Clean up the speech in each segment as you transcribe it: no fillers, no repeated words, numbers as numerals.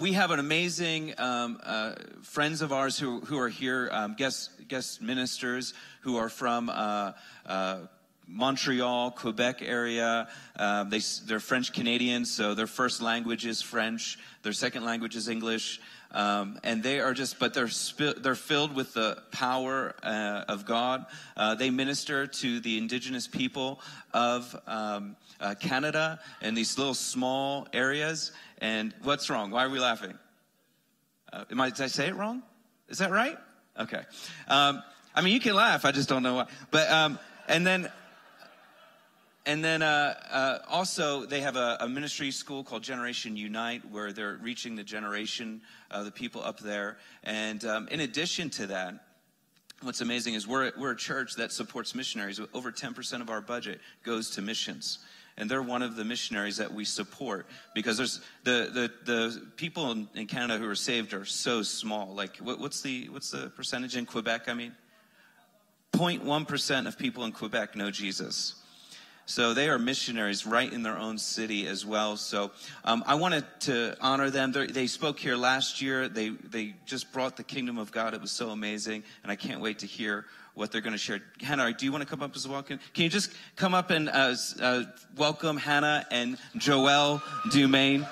We have an amazing friends of ours who are here, guest ministers who are from Montreal, Quebec area. They're French Canadian, so their first language is French. Their second language is English. And they are just, but they're filled with the power of God. They minister to the indigenous people of Canada in these little small areas. And what's wrong? Why are we laughing? Did I say it wrong? Is that right? Okay. I mean, you can laugh. I just don't know why. But also they have a ministry school called Generation Unite, where they're reaching the generation of the people up there. And in addition to that, what's amazing is we're a church that supports missionaries. Over 10% of our budget goes to missions. And they're one of the missionaries that we support, because there's the people in Canada who are saved are so small. Like what's the percentage in Quebec? I mean, 0.1% of people in Quebec know Jesus. So they are missionaries right in their own city as well. So I wanted to honor them. They spoke here last year. They just brought the kingdom of God. It was so amazing, and I can't wait to hear what they're going to share. Hannah, do you want to come up as well? Can you just come up and welcome Hannah and Joël Dumaine?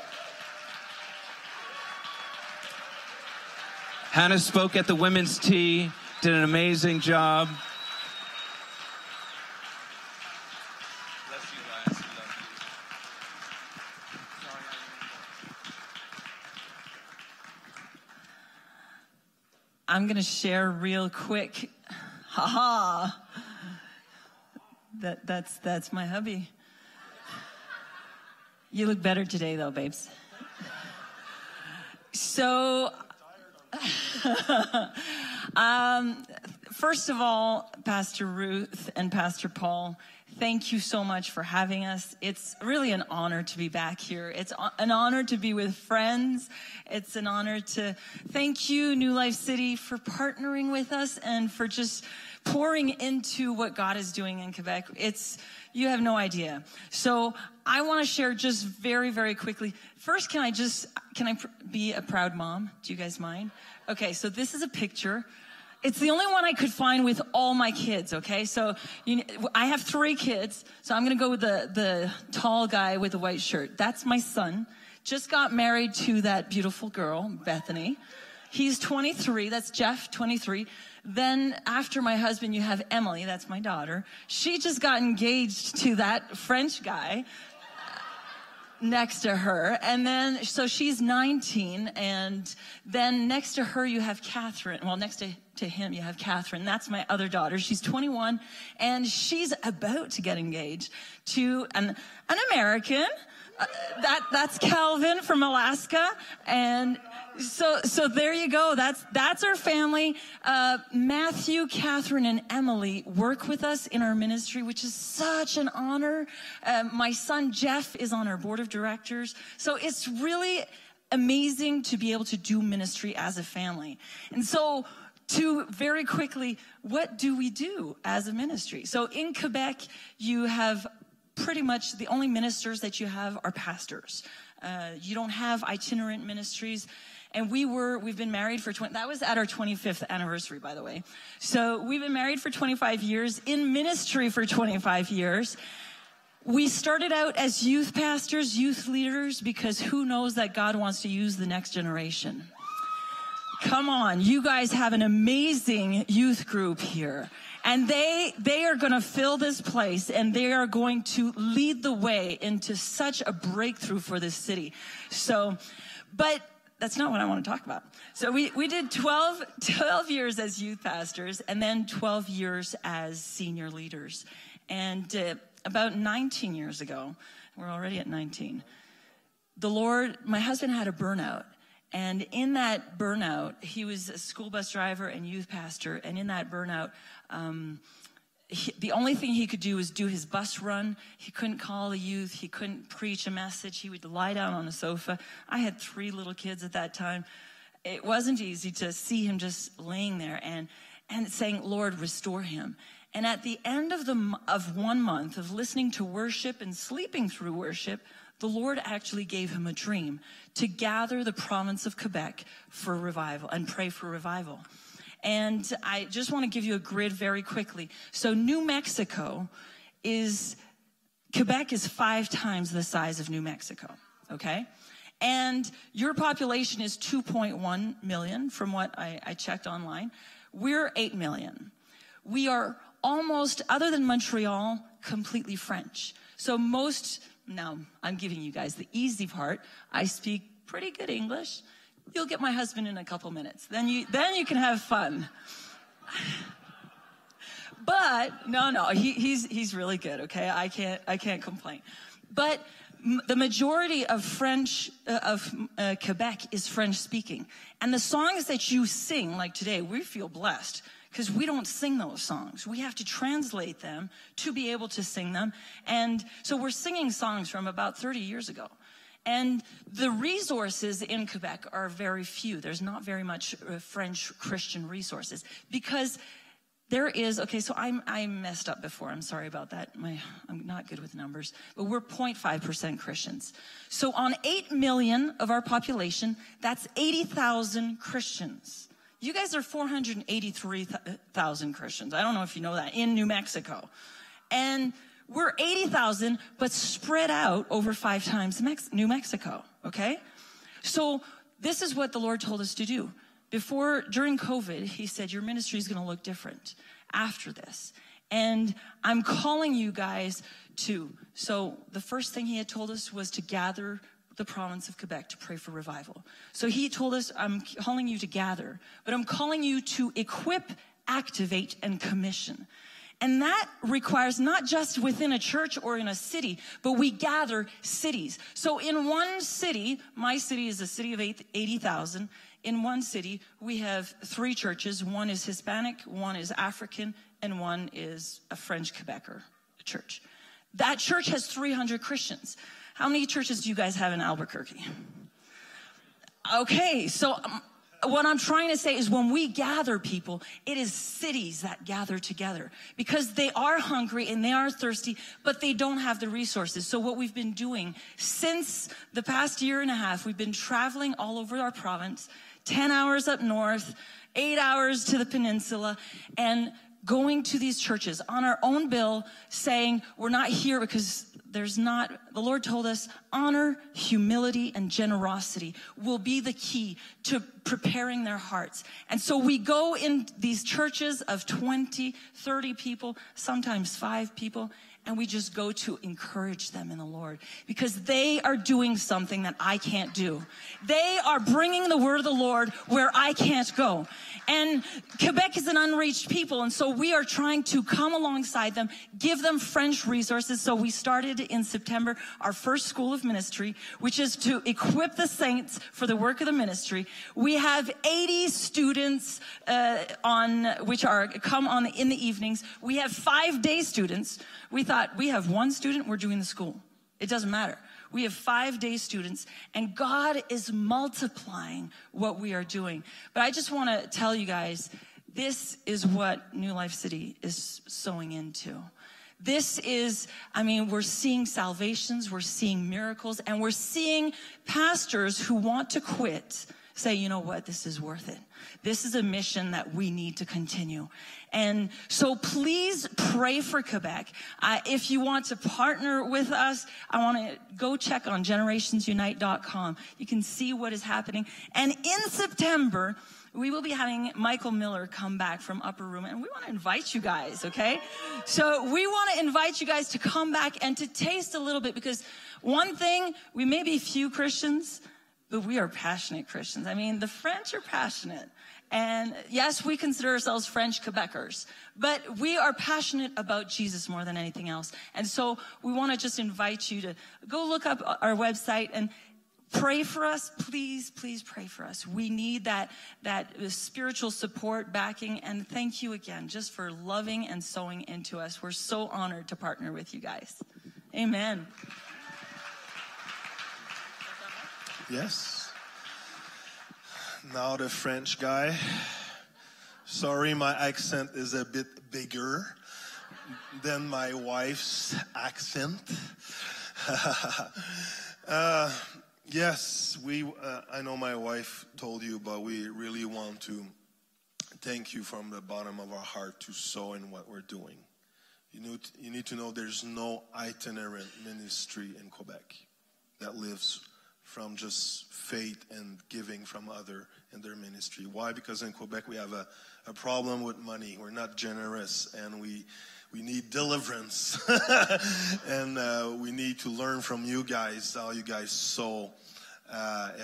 Hannah spoke at the women's tea, did an amazing job. I'm going to share real quick. Ha-ha. That's my hubby. You look better today, though, babes. So, first of all, Pastor Ruth and Pastor Paul, thank you so much for having us. It's really an honor to be back here. It's an honor to be with friends. It's an honor to thank you, New Life City, for partnering with us and for just pouring into what God is doing in Quebec. You have no idea. So I want to share just very, very quickly. First, can I be a proud mom? Do you guys mind? Okay, so this is a picture. It's the only one I could find with all my kids, okay? So I have 3 kids, so I'm going to go with the tall guy with the white shirt. That's my son. Just got married to that beautiful girl, Bethany. He's 23. That's Jeff, 23. Then after my husband, you have Emily. That's my daughter. She just got engaged to that French guy next to her. And then, so she's 19. And then next to her, you have Catherine. Well, next to him, you have Catherine. That's my other daughter. She's 21, and she's about to get engaged to an American. That's Calvin from Alaska. And so there you go. That's our family. Matthew, Catherine, and Emily work with us in our ministry, which is such an honor. My son Jeff is on our board of directors. So it's really amazing to be able to do ministry as a family. And so, to very quickly, what do we do as a ministry? So in Quebec, you have pretty much the only ministers that you have are pastors. You don't have itinerant ministries. And we've been married for that was at our 25th anniversary, by the way. So we've been married for 25 years, in ministry for 25 years. We started out as youth pastors, youth leaders, because who knows that God wants to use the next generation. Come on, you guys have an amazing youth group here. And they are going to fill this place, and they are going to lead the way into such a breakthrough for this city. So, but that's not what I want to talk about. So we did 12 years as youth pastors, and then 12 years as senior leaders. And about 19 years ago, we're already at 19, my husband had a burnout. And in that burnout, he was a school bus driver and youth pastor. And in that burnout, the only thing he could do was do his bus run. He couldn't call the youth. He couldn't preach a message. He would lie down on a sofa. I had 3 little kids at that time. It wasn't easy to see him just laying there and saying, Lord, restore him. And at the end of one month of listening to worship and sleeping through worship, the Lord actually gave him a dream to gather the province of Quebec for revival and pray for revival. And I just want to give you a grid very quickly. So New Mexico is, Quebec is 5 times the size of New Mexico, okay? And your population is 2.1 million from what I checked online. We're 8 million. We are almost, other than Montreal, completely French. So most, now I'm giving you guys the easy part. I speak pretty good English. You'll get my husband in a couple minutes. Then you can have fun. But no, he's really good. Okay, I can't complain. But the majority of French of Quebec is French speaking, and the songs that you sing, like today, we feel blessed because we don't sing those songs. We have to translate them to be able to sing them, and so we're singing songs from about 30 years ago. And the resources in Quebec are very few. There's not very much French Christian resources because there is, okay, so I messed up before. I'm sorry about that. I'm not good with numbers, but we're 0.5% Christians. So on 8 million of our population, that's 80,000 Christians. You guys are 483,000 Christians. I don't know if you know that, in New Mexico. And we're 80,000, but spread out over 5 times New Mexico, okay? So this is what the Lord told us to do. During COVID, he said, your ministry is going to look different after this. And I'm calling you guys to, so the first thing he had told us was to gather the province of Quebec to pray for revival. So he told us, I'm calling you to gather, but I'm calling you to equip, activate, and commission. And that requires not just within a church or in a city, but we gather cities. So in one city, my city is a city of 80,000. In one city, we have 3 churches. One is Hispanic, one is African, and one is a French Quebecer church. That church has 300 Christians. How many churches do you guys have in Albuquerque? Okay, so what I'm trying to say is when we gather people, it is cities that gather together because they are hungry and they are thirsty, but they don't have the resources. So what we've been doing since the past year and a half, we've been traveling all over our province, 10 hours up north, 8 hours to the peninsula, and going to these churches on our own bill saying we're not here because the Lord told us honor, humility, and generosity will be the key to preparing their hearts. And so we go in these churches of 20, 30 people, sometimes 5 people, and we just go to encourage them in the Lord because they are doing something that I can't do. They are bringing the word of the Lord where I can't go. And Quebec is an unreached people, and so we are trying to come alongside them, give them French resources. So we started in September our first school of ministry, which is to equip the saints for the work of the ministry. We have 80 students in the evenings. We have 5-day students. We thought, we have 1 student, we're doing the school. It doesn't matter. We have 5-day students, and God is multiplying what we are doing. But I just want to tell you guys, this is what New Life City is sowing into. This is, we're seeing salvations, we're seeing miracles, and we're seeing pastors who want to quit say, you know what, this is worth it. This is a mission that we need to continue. And so please pray for Quebec. If you want to partner with us, I want to go check on generationsunite.com. You can see what is happening. And in September, we will be having Michael Miller come back from Upper Room, and we want to invite you guys, okay? So we want to invite you guys to come back and to taste a little bit, because one thing, we may be few Christians, but we are passionate Christians. The French are passionate. And yes, we consider ourselves French Quebecers, but we are passionate about Jesus more than anything else. And so we want to just invite you to go look up our website and pray for us. Please, please pray for us. We need that spiritual support, backing, and thank you again just for loving and sowing into us. We're so honored to partner with you guys. Amen. Yes. Now the French guy. Sorry, my accent is a bit bigger than my wife's accent. Yes, I know my wife told you, but we really want to thank you from the bottom of our heart to sow in what we're doing. You need to know there's no itinerant ministry in Quebec that lives from just faith and giving from other in their ministry. Why? Because in Quebec we have a problem with money. We're not generous, and we need deliverance. And we need to learn from you guys, how you guys sow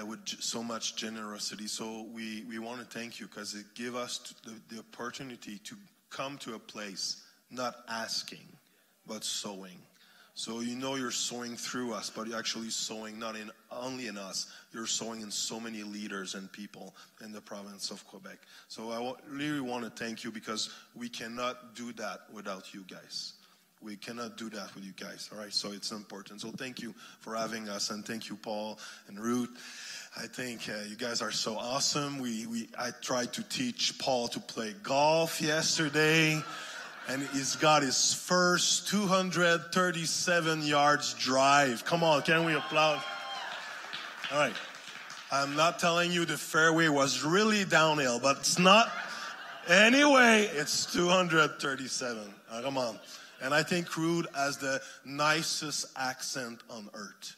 with so much generosity. So we want to thank you because it gives us the opportunity to come to a place not asking, but sowing. So you know you're sowing through us, but you're actually sowing not in only in us. You're sowing in so many leaders and people in the province of Quebec. So I really want to thank you because we cannot do that without you guys. We cannot do that with you guys, all right? So it's important. So thank you for having us, and thank you, Paul and Ruth. I think you guys are so awesome. I tried to teach Paul to play golf yesterday. And he's got his first 237 yards drive. Come on, can we applaud? All right. I'm not telling you the fairway was really downhill, but it's not. Anyway, it's 237. Come on. And I think Rude has the nicest accent on earth.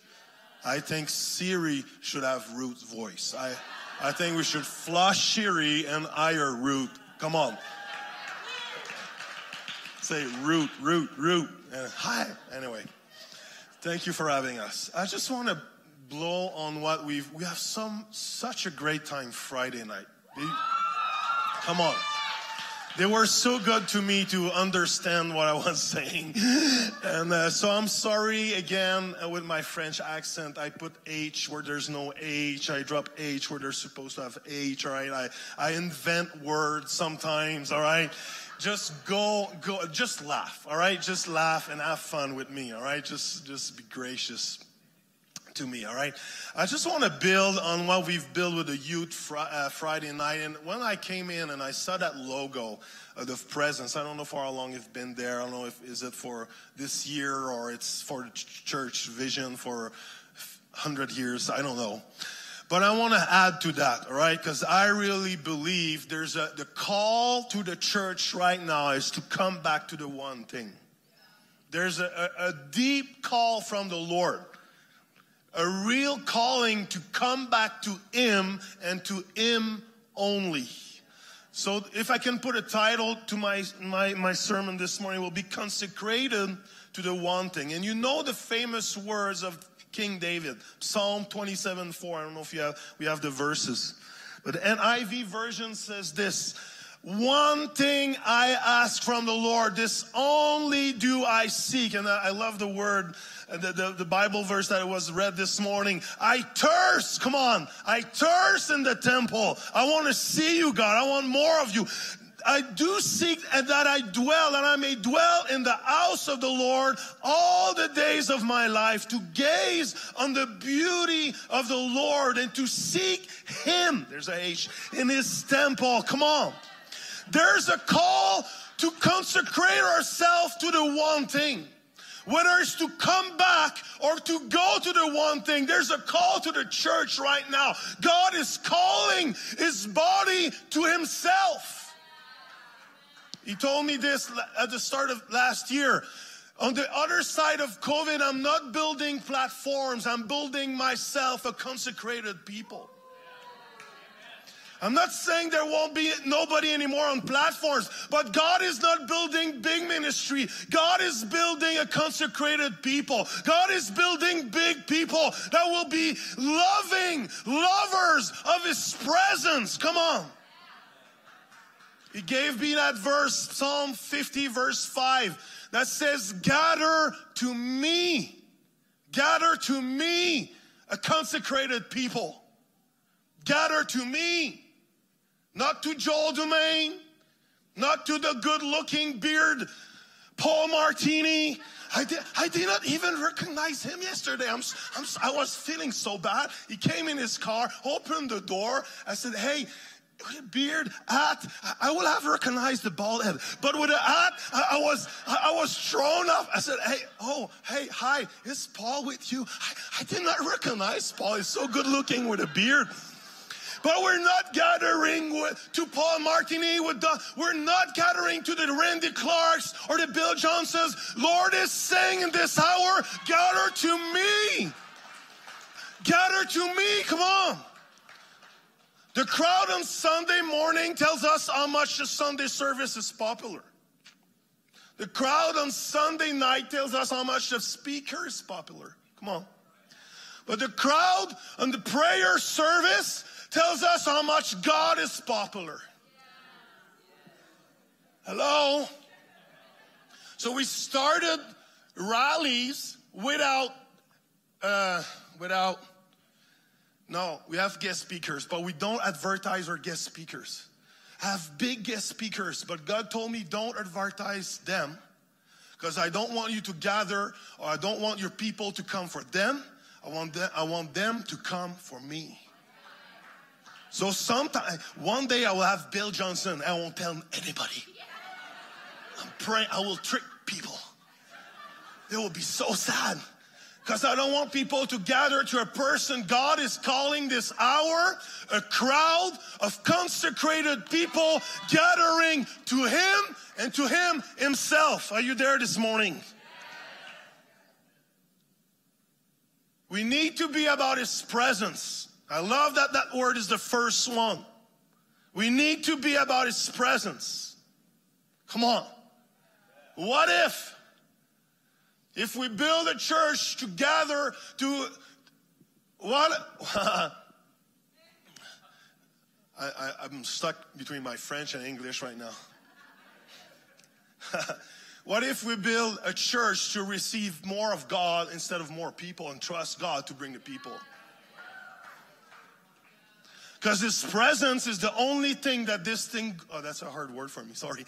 I think Siri should have Rude's voice. I think we should flush Siri and hire Rude. Come on. Say root, and hi. Anyway, thank you for having us. I just want to blow on what we have such a great time Friday night. Come on. They were so good to me to understand what I was saying. And so I'm sorry again with my French accent. I put H where there's no H. I drop H where they're supposed to have H, all right? I invent words sometimes, all right? Just go, just laugh, all right? Just laugh and have fun with me, all right? Just be gracious to me, all right? I just want to build on what we've built with the youth Friday night. And when I came in and I saw that logo of the presence, I don't know for how long it's been there. I don't know if is it for this year or it's for the church vision for 100 years. I don't know. But I want to add to that, all right? Because I really believe there's the call to the church right now is to come back to the one thing. There's a deep call from the Lord, a real calling to come back to Him and to Him only. So if I can put a title to my sermon this morning, it will be consecrated to the one thing. And you know the famous words of King David, Psalm 27:4. I don't know if we have the verses, but the NIV version says this: one thing I ask from the Lord, this only do I seek. And I love the word, the Bible verse that was read this morning. I thirst, come on, I thirst in the temple. I want to see you, God. I want more of you. I do seek and that I dwell, and I may dwell in the house of the Lord all the days of my life, to gaze on the beauty of the Lord and to seek Him, there's a H, in His temple. Come on. There's a call to consecrate ourselves to the one thing. Whether it's to come back or to go to the one thing, there's a call to the church right now. God is calling His body to Himself. He told me this at the start of last year. On the other side of COVID, I'm not building platforms. I'm building myself a consecrated people. I'm not saying there won't be nobody anymore on platforms, but God is not building big ministry. God is building a consecrated people. God is building big people that will be loving, lovers of His presence. Come on. He gave me that verse, Psalm 50, verse 5, that says, gather to me, a consecrated people. Gather to me, not to Joël Dumaine, not to the good-looking beard, Paul Martini. I did not even recognize him yesterday. I was feeling so bad. He came in his car, opened the door. I said, hey, With a beard, I would have recognized the bald head. But with a hat, I was thrown off. I said, hey, hi, is Paul with you? I did not recognize Paul. He's so good looking with a beard. But we're not gathering to Paul Martini. We're not gathering to the Randy Clarks or the Bill Johnsons. Lord is saying in this hour, gather to me. Gather to me, come on. The crowd on Sunday morning tells us how much the Sunday service is popular. The crowd on Sunday night tells us how much the speaker is popular. Come on. But the crowd on the prayer service tells us how much God is popular. Hello? So we started rallies without. No, we have guest speakers, but we don't advertise our guest speakers. I have big guest speakers, but God told me don't advertise them because I don't want you to gather, or I don't want your people to come for them. I want them to come for me. So sometime, one day I will have Bill Johnson. I won't tell anybody. I'm praying I will trick people. They will be so sad. Because I don't want people to gather to a person. God is calling this hour a crowd of consecrated people gathering to Him and to Him Himself. Are you there this morning? We need to be about His presence. I love that that word is the first one. We need to be about His presence. Come on. What if we build a church to gather to what? I'm stuck between my French and English right now. What if we build a church to receive more of God instead of more people and trust God to bring the people? Because His presence is the only thing that this thing, oh, that's a hard word for me, sorry.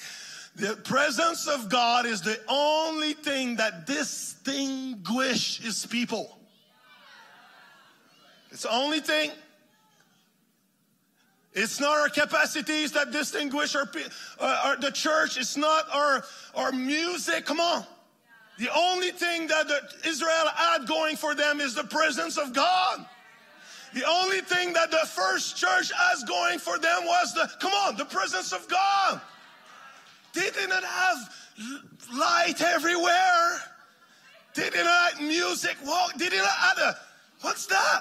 The presence of God is the only thing that distinguishes His people. It's the only thing. It's not our capacities that distinguish the church. It's not our music. Come on. The only thing that Israel had going for them is the presence of God. The only thing that the first church has going for them was the presence of God. They did not have light everywhere. They did not have music. They did not have what's that?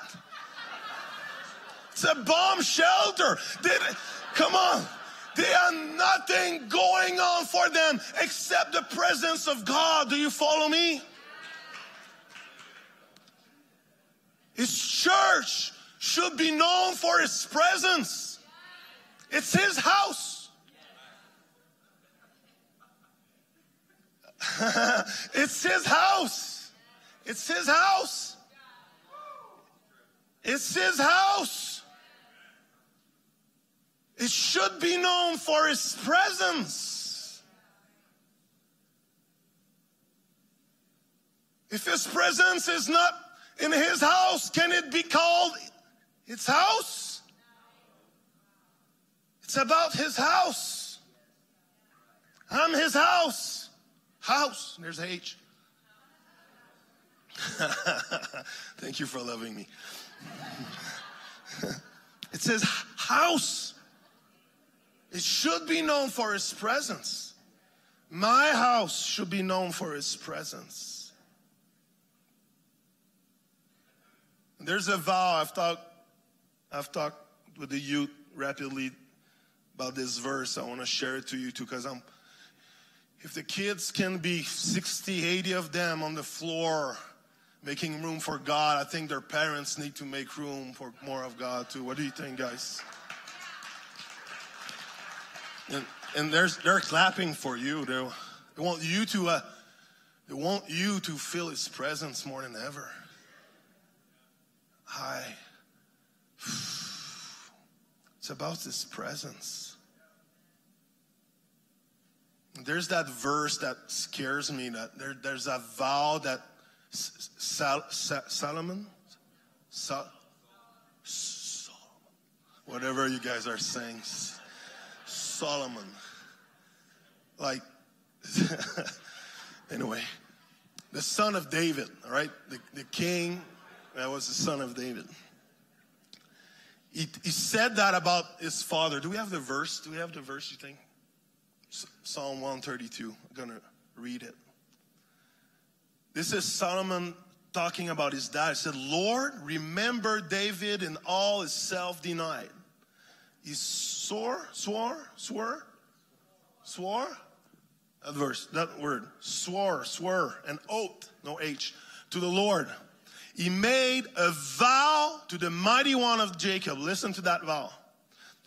It's a bomb shelter. Come on. They had nothing going on for them except the presence of God. Do you follow me? His church should be known for His presence. It's His house. It's His house. It's His house. It's His house. It should be known for His presence. If His presence is not in His house, can it be called its house? It's about His house. I'm His house. House, there's an H. Thank you for loving me. It says house. It should be known for His presence. My house should be known for His presence. There's a vow. I've talked with the youth rapidly about this verse. I want to share it to you too, because if the kids can be 60, 80 of them on the floor making room for God, I think their parents need to make room for more of God too. What do you think, guys? And they're clapping for you. They want you to feel His presence more than ever. It's about His presence. There's that verse that scares me. That there's a vow that Solomon, whatever you guys are saying. Solomon. Like, anyway, the son of David, all right? The king that was the son of David. He said that about his father. Do we have the verse? Do we have the verse, you think? Psalm 132. I'm going to read it. This is Solomon talking about his dad. He said, Lord, remember David in all his self-denied. He swore. That verse, that word. Swore, an oath, no H, to the Lord. He made a vow to the mighty one of Jacob. Listen to that vow.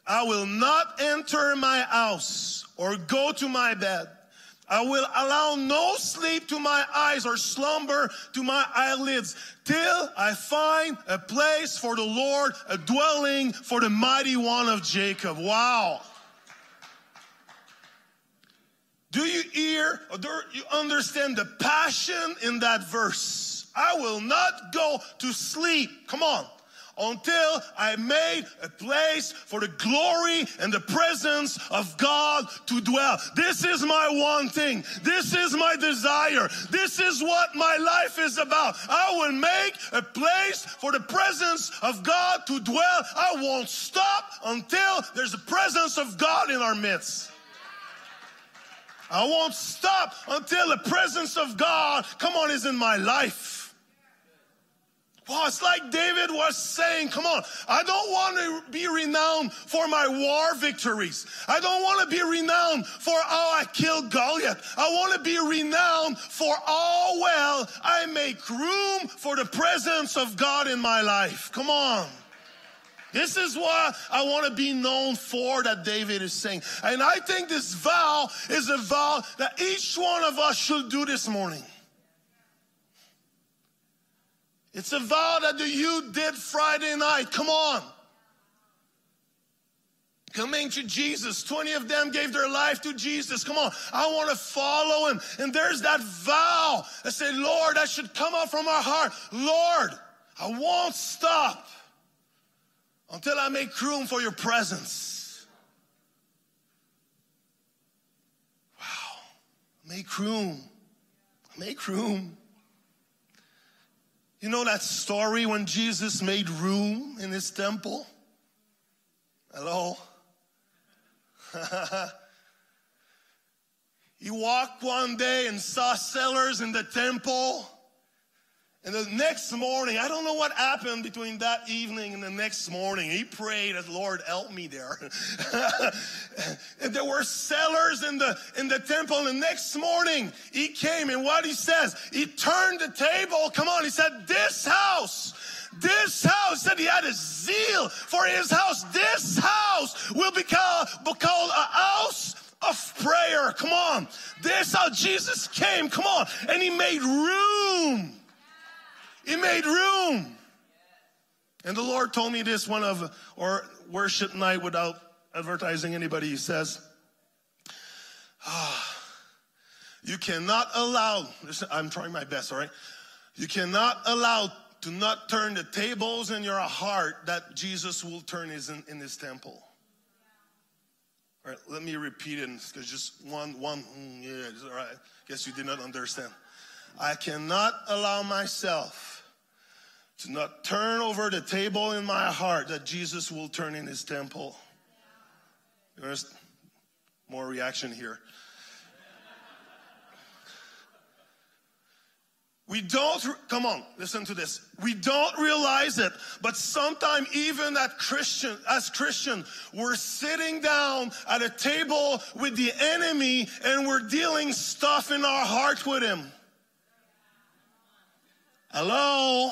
I will not enter my house or go to my bed. I will allow no sleep to my eyes or slumber to my eyelids till I find a place for the Lord, a dwelling for the mighty one of Jacob. Wow. Do you hear, or do you understand the passion in that verse? I will not go to sleep. Come on. Until I made a place for the glory and the presence of God to dwell. This is my wanting. This is my desire. This is what my life is about. I will make a place for the presence of God to dwell. I won't stop until there's the presence of God in our midst. I won't stop until the presence of God, come on, is in my life. Wow, it's like David was saying, come on, I don't want to be renowned for my war victories. I don't want to be renowned for how I killed Goliath. I want to be renowned for all well I make room for the presence of God in my life. Come on. This is what I want to be known for, that David is saying. And I think this vow is a vow that each one of us should do this morning. It's a vow that the youth did Friday night. Come on. Coming to Jesus. 20 of them gave their life to Jesus. Come on. I want to follow him. And there's that vow. I say, Lord, that should come out from our heart. Lord, I won't stop until I make room for your presence. Wow. Make room. Make room. You know that story when Jesus made room in his temple? Hello? He walked one day and saw sellers in the temple. And the next morning, I don't know what happened between that evening and the next morning. He prayed, Lord, help me there. And there were sellers in the temple. And the next morning, he came, and what he says, he turned the table. Come on, he said, this house, that he had a zeal for his house. This house will be called a house of prayer. Come on. This how Jesus came. Come on. And he made room. He made room. And the Lord told me this one of our worship night without advertising anybody. He says, you cannot allow, listen, I'm trying my best, all right? You cannot allow to not turn the tables in your heart that Jesus will turn in his temple. All right, let me repeat it because just all right. Guess you did not understand. I cannot allow myself to not turn over the table in my heart that Jesus will turn in his temple. There's more reaction here. We don't, come on, listen to this. We don't realize it, but sometimes even as Christian, we're sitting down at a table with the enemy and we're dealing stuff in our heart with him. Hello?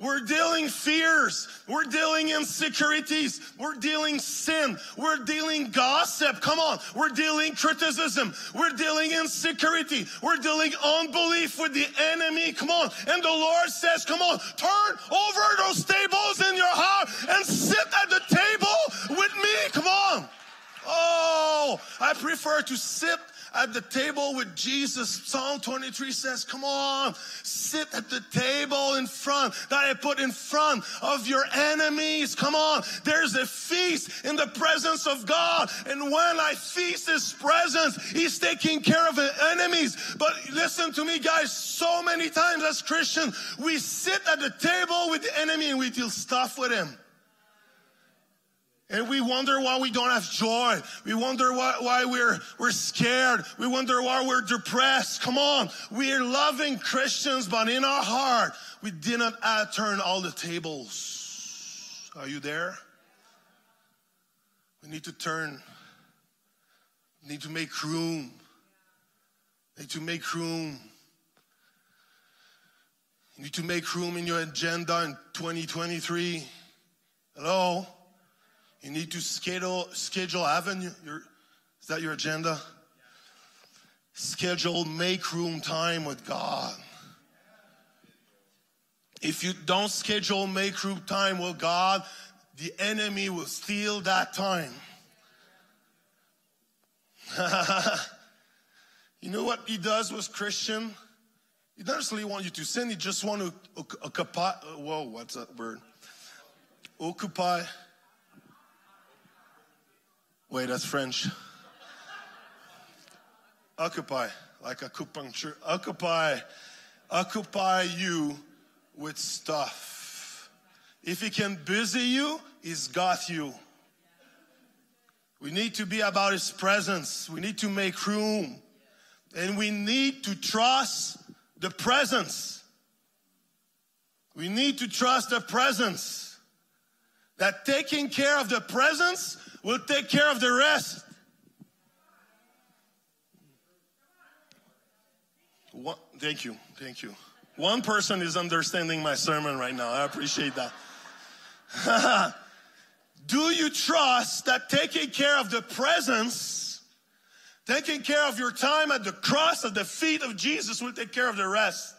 We're dealing fears. We're dealing insecurities. We're dealing sin. We're dealing gossip. Come on. We're dealing criticism. We're dealing insecurity. We're dealing unbelief with the enemy. Come on. And the Lord says, come on, turn over those tables in your heart and sit at the table with me. Come on. Oh, I prefer to sit at the table with Jesus. Psalm 23 says, come on, sit at the table in front, that I put in front of your enemies. Come on, there's a feast in the presence of God. And when I feast His presence, He's taking care of His enemies. But listen to me, guys, so many times as Christians, we sit at the table with the enemy and we deal stuff with him. And we wonder why we don't have joy. We wonder why we're scared. We wonder why we're depressed. Come on. We're loving Christians, but in our heart, we did not turn all the tables. Are you there? We need to turn. We need to make room. We need to make room. You need to make room in your agenda in 2023. Hello? You need to schedule avenue. Is that your agenda? Schedule make room time with God. If you don't schedule make room time with God, the enemy will steal that time. You know what he does with Christians? He doesn't really want you to sin. He just want to occupy. Whoa, what's that word? Occupy. Wait, that's French. Occupy, like acupuncture. Occupy you with stuff. If he can busy you, he's got you. We need to be about His presence. We need to make room. And we need to trust the presence. We need to trust the presence. That taking care of the presence will take care of the rest. What? Thank you. Thank you. One person is understanding my sermon right now. I appreciate that. Do you trust that taking care of the presence, taking care of your time at the cross, at the feet of Jesus, will take care of the rest?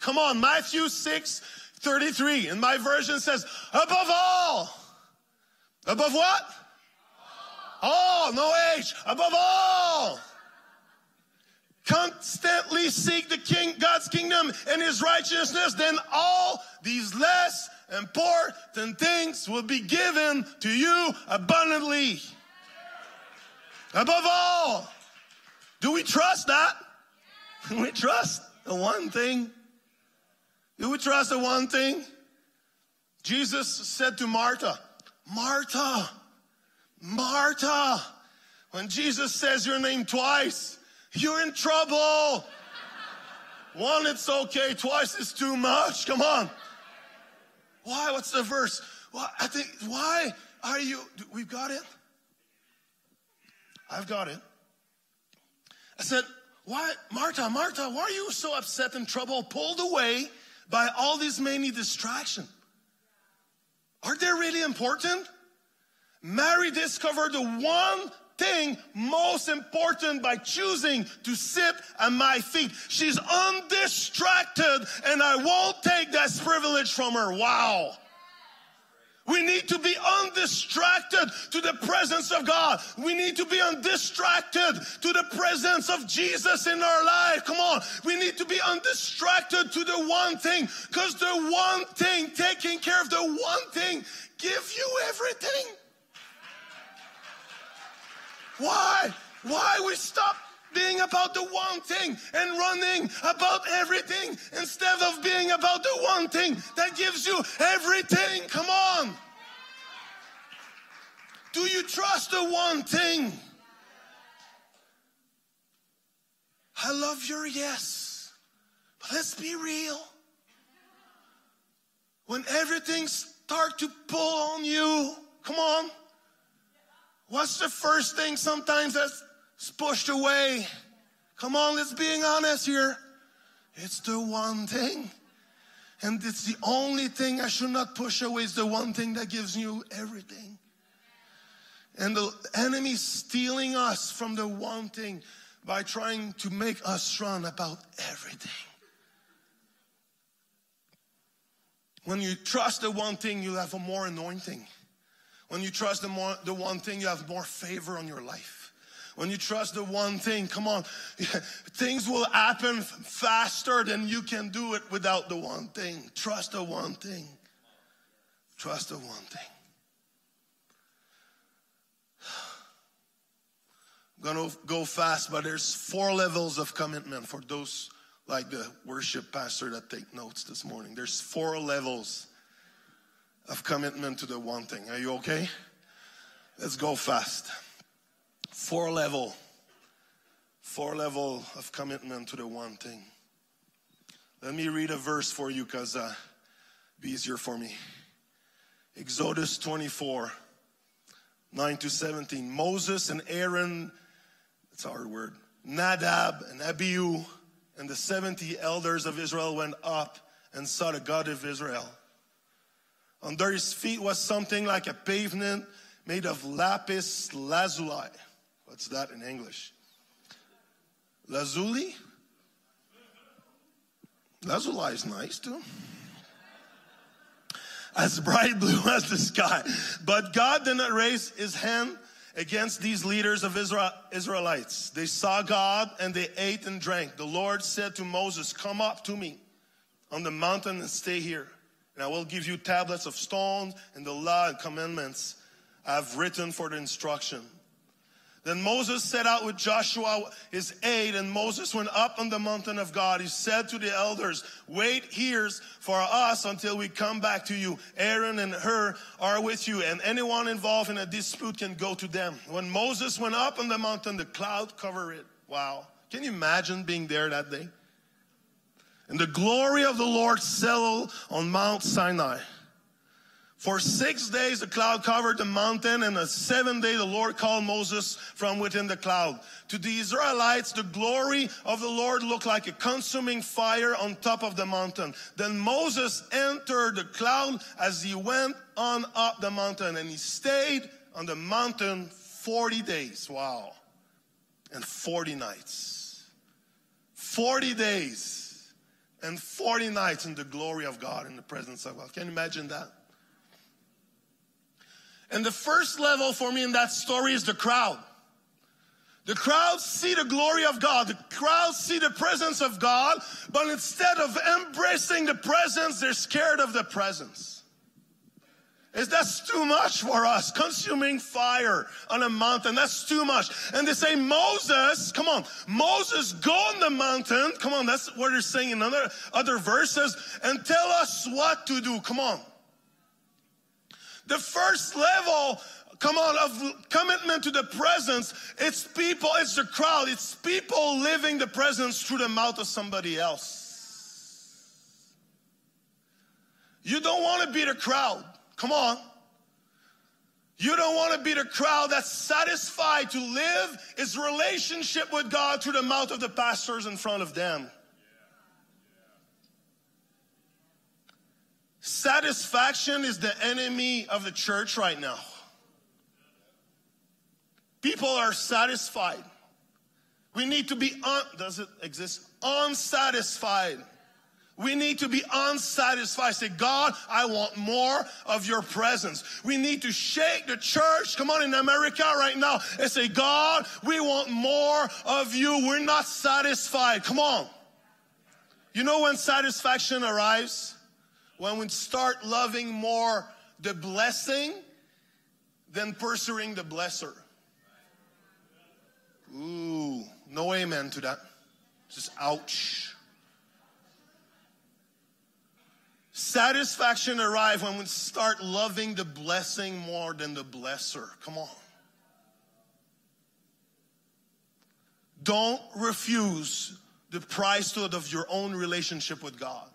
Come on, Matthew 6:33, and my version says, above all. Above what? All, no H. Above all, constantly seek the King, God's kingdom and His righteousness. Then all these less important things will be given to you abundantly. Above all, do we trust that? Do we trust the one thing? Do we trust the one thing? Jesus said to Martha, Martha, Martha, when Jesus says your name twice, you're in trouble. One, it's okay. Twice is too much. Come on. Why? What's the verse? Well, I think, why are you, we've got it. I've got it. I said, why, Martha, Martha, why are you so upset and troubled, pulled away by all these many distractions? Are they really important? Mary discovered the one thing most important by choosing to sit at my feet. She's undistracted, and I won't take that privilege from her. Wow. We need to be undistracted to the presence of God. We need to be undistracted to the presence of Jesus in our life. Come on. We need to be undistracted to the one thing, because the one thing, taking care of the one thing, gives you everything. Why? Why we stop being about the one thing and running about everything instead of being about the one thing that gives you everything? Come on. Do you trust the one thing? I love your yes, but let's be real. When everything starts to pull on you, come on. What's the first thing sometimes that's pushed away? Come on, let's be honest here. It's the one thing. And it's the only thing I should not push away. It's the one thing that gives you everything. And the enemy is stealing us from the one thing by trying to make us run about everything. When you trust the one thing, you have a more anointing. When you trust the one thing, you have more favor on your life. when you trust the one thing, come on, things will happen faster than you can do it without the one thing. Trust the one thing. Trust the one thing. I'm going to go fast, but there's 4 levels of commitment for those like the worship pastor that take notes this morning. There's 4 levels of commitment to the one thing. Are you okay? Let's go fast. 4 level of commitment to the one thing. Let me read a verse for you because it'll be easier for me. Exodus 24:9-17. Moses and Aaron, that's a hard word, Nadab and Abihu and the 70 elders of Israel went up and saw the God of Israel. Under his feet was something like a pavement made of lapis lazuli. What's that in English? Lazuli? Lazuli is nice too. As bright blue as the sky. But God did not raise his hand against these leaders of Israelites. They saw God and they ate and drank. The Lord said to Moses, come up to me on the mountain and stay here. And I will give you tablets of stone and the law and commandments I have written for the instruction. Then Moses set out with Joshua, his aide, and Moses went up on the mountain of God. He said to the elders, wait here for us until we come back to you. Aaron and Hur are with you, and anyone involved in a dispute can go to them. When Moses went up on the mountain, the cloud covered it. Wow. Can you imagine being there that day? And the glory of the Lord settled on Mount Sinai. For 6 days the cloud covered the mountain, and the 7th day the Lord called Moses from within the cloud. To the Israelites, the glory of the Lord looked like a consuming fire on top of the mountain. Then Moses entered the cloud as he went on up the mountain, and he stayed on the mountain 40 days. Wow. And 40 nights. 40 days and 40 nights in the glory of God, in the presence of God. Can you imagine that? And the first level for me in that story is the crowd. The crowd see the glory of God. The crowd see the presence of God. But instead of embracing the presence, they're scared of the presence. That's too much for us. Consuming fire on a mountain. That's too much. And they say, Moses, come on. Moses, go on the mountain. Come on, that's what they're saying in other verses. And tell us what to do. Come on. The first level, come on, of commitment to the presence, it's people, it's the crowd, it's people living the presence through the mouth of somebody else. You don't want to be the crowd, come on. You don't want to be the crowd that's satisfied to live its relationship with God through the mouth of the pastors in front of them. Satisfaction is the enemy of the church right now. People are satisfied. We need to be, unsatisfied. We need to be unsatisfied. Say, God, I want more of your presence. We need to shake the church, come on, in America right now, and say, God, we want more of you. We're not satisfied. Come on. You know when satisfaction arrives? When we start loving more the blessing than pursuing the blesser. Ooh, no amen to that. Just ouch. Satisfaction arrives when we start loving the blessing more than the blesser. Come on. Don't refuse the priesthood of your own relationship with God.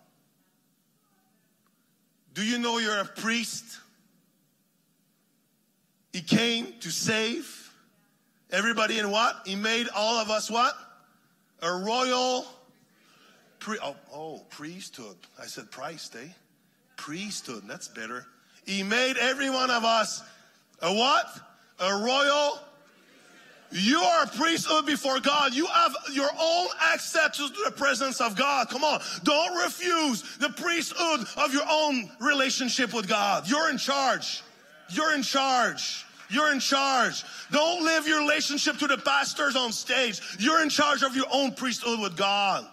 Do you know you're a priest? He came to save everybody in what? He made all of us what? A royal priesthood. I said priest, eh? Priesthood, that's better. He made every one of us a what? A royal. You are a priesthood before God. You have your own access to the presence of God. Come on. Don't refuse the priesthood of your own relationship with God. You're in charge. You're in charge. You're in charge. Don't live your relationship to the pastors on stage. You're in charge of your own priesthood with God.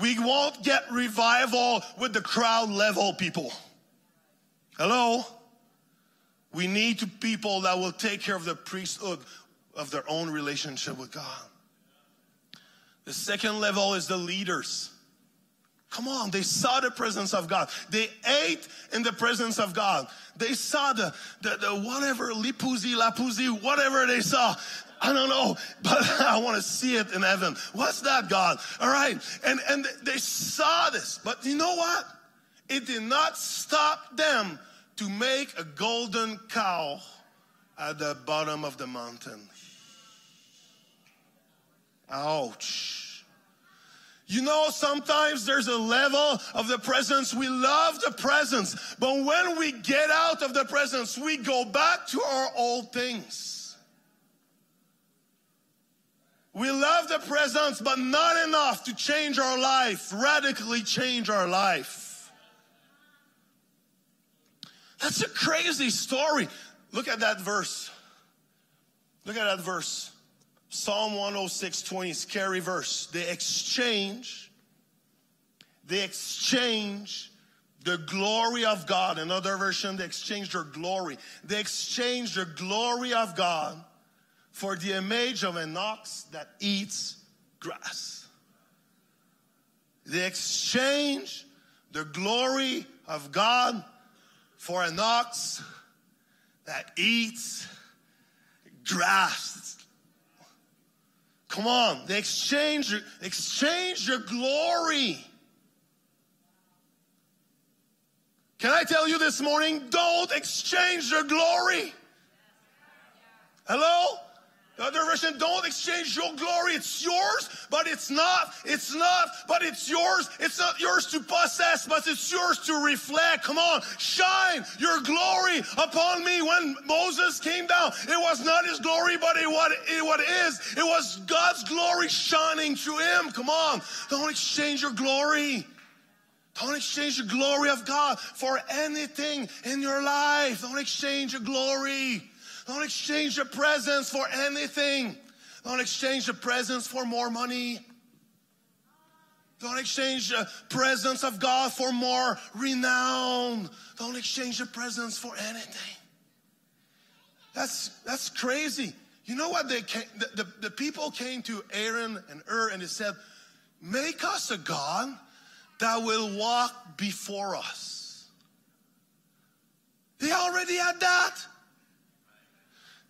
We won't get revival with the crowd level people. Hello? We need people that will take care of the priesthood of their own relationship with God. The second level is the leaders. Come on, they saw the presence of God. They ate in the presence of God. They saw the whatever, lipuzi, lapuzi, whatever they saw. I don't know, but I want to see it in heaven. What's that, God? All right. And they saw this. But you know what? It did not stop them to make a golden cow at the bottom of the mountain. Ouch. You know, sometimes there's a level of the presence. We love the presence. But when we get out of the presence, we go back to our old things. We love the presence, but not enough to change our life, radically change our life. That's a crazy story. Look at that verse. Look at that verse. Psalm 106:20, scary verse. They exchange the glory of God. Another version, they exchange their glory. They exchange the glory of God for the image of an ox that eats grass. They exchange the glory of God for an ox that eats grass. Come on, they exchange your glory. Can I tell you this morning, don't exchange your glory. Hello? The other version, don't exchange your glory. It's yours, but it's not, but it's yours. It's not yours to possess, but it's yours to reflect. Come on, shine your glory upon me. When Moses came down, it was not his glory, but it was God's glory shining through him. Come on, don't exchange your glory. Don't exchange the glory of God for anything in your life. Don't exchange your glory. Don't exchange your presence for anything. Don't exchange the presence for more money. Don't exchange the presence of God for more renown. Don't exchange the presence for anything. That's crazy. You know what? The people came to Aaron and Hur and they said, make us a God that will walk before us. They already had that.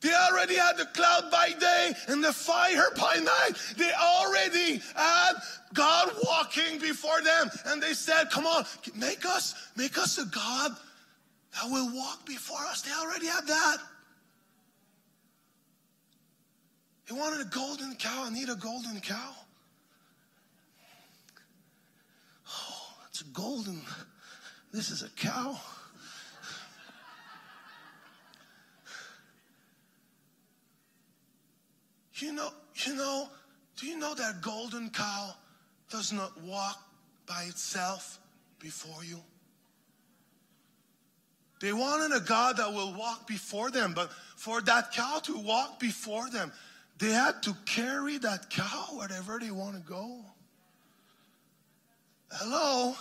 They already had the cloud by day and the fire by night. They already had God walking before them. And they said, come on, make us a God that will walk before us. They already had that. They wanted a golden cow. I need a golden cow. Oh, it's a golden. This is a cow. You know, do you know that golden cow does not walk by itself before you? They wanted a God that will walk before them, but for that cow to walk before them, they had to carry that cow wherever they want to go. Hello?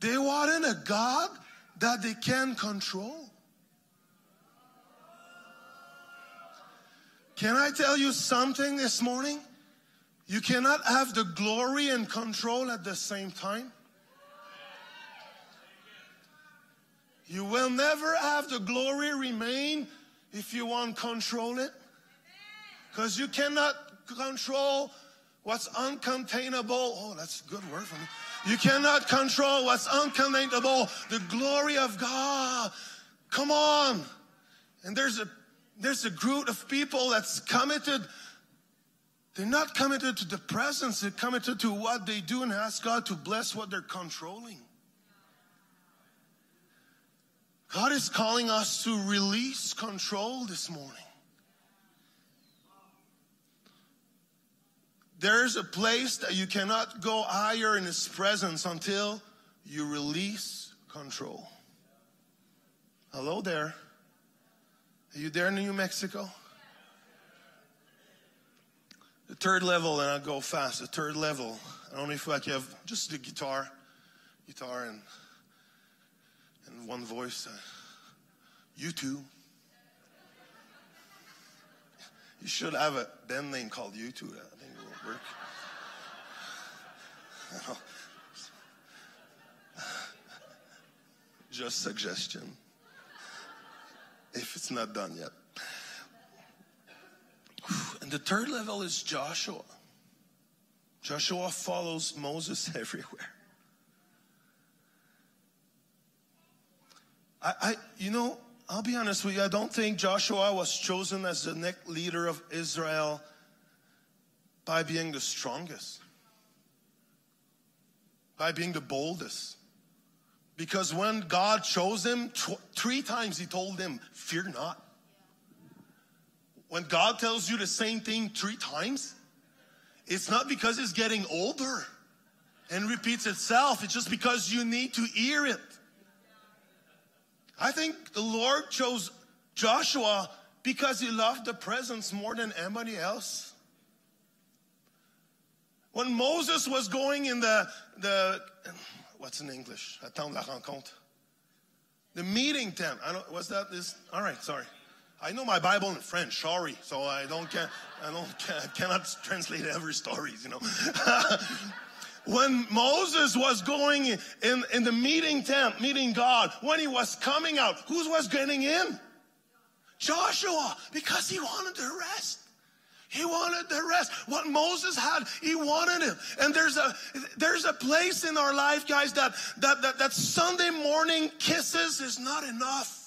They wanted a God that they can control. Can I tell you something this morning? You cannot have the glory and control at the same time. You will never have the glory remain if you won't control it. Because you cannot control what's uncontainable. Oh, that's a good word for me. You cannot control what's uncontainable. The glory of God. Come on. And there's a group of people that's committed. They're not committed to the presence. They're committed to what they do and ask God to bless what they're controlling. God is calling us to release control this morning. There's a place that you cannot go higher in His presence until you release control. Hello there. Are you there in New Mexico? The third level, and I'll go fast. The third level. I only feel like you have just the guitar and one voice. You two. You should have a band name called You Two. I think it will work. I don't know. Just suggestion. If it's not done yet. And the third level is Joshua. Joshua follows Moses everywhere. I'll be honest with you, I don't think Joshua was chosen as the next leader of Israel by being the strongest, by being the boldest. Because when God chose him, three times he told him, fear not. When God tells you the same thing three times, it's not because it's getting older and repeats itself. It's just because you need to hear it. I think the Lord chose Joshua because he loved the presence more than anybody else. When Moses was going in the what's in English? Attendre la rencontre. The meeting tent. I know my Bible in French, sorry, so I cannot translate every story, you know. When Moses was going in the meeting tent, meeting God, when he was coming out, who was getting in? Joshua, because he wanted the rest. He wanted the rest. What Moses had, he wanted it. And there's a place in our life, guys, that Sunday morning kisses is not enough.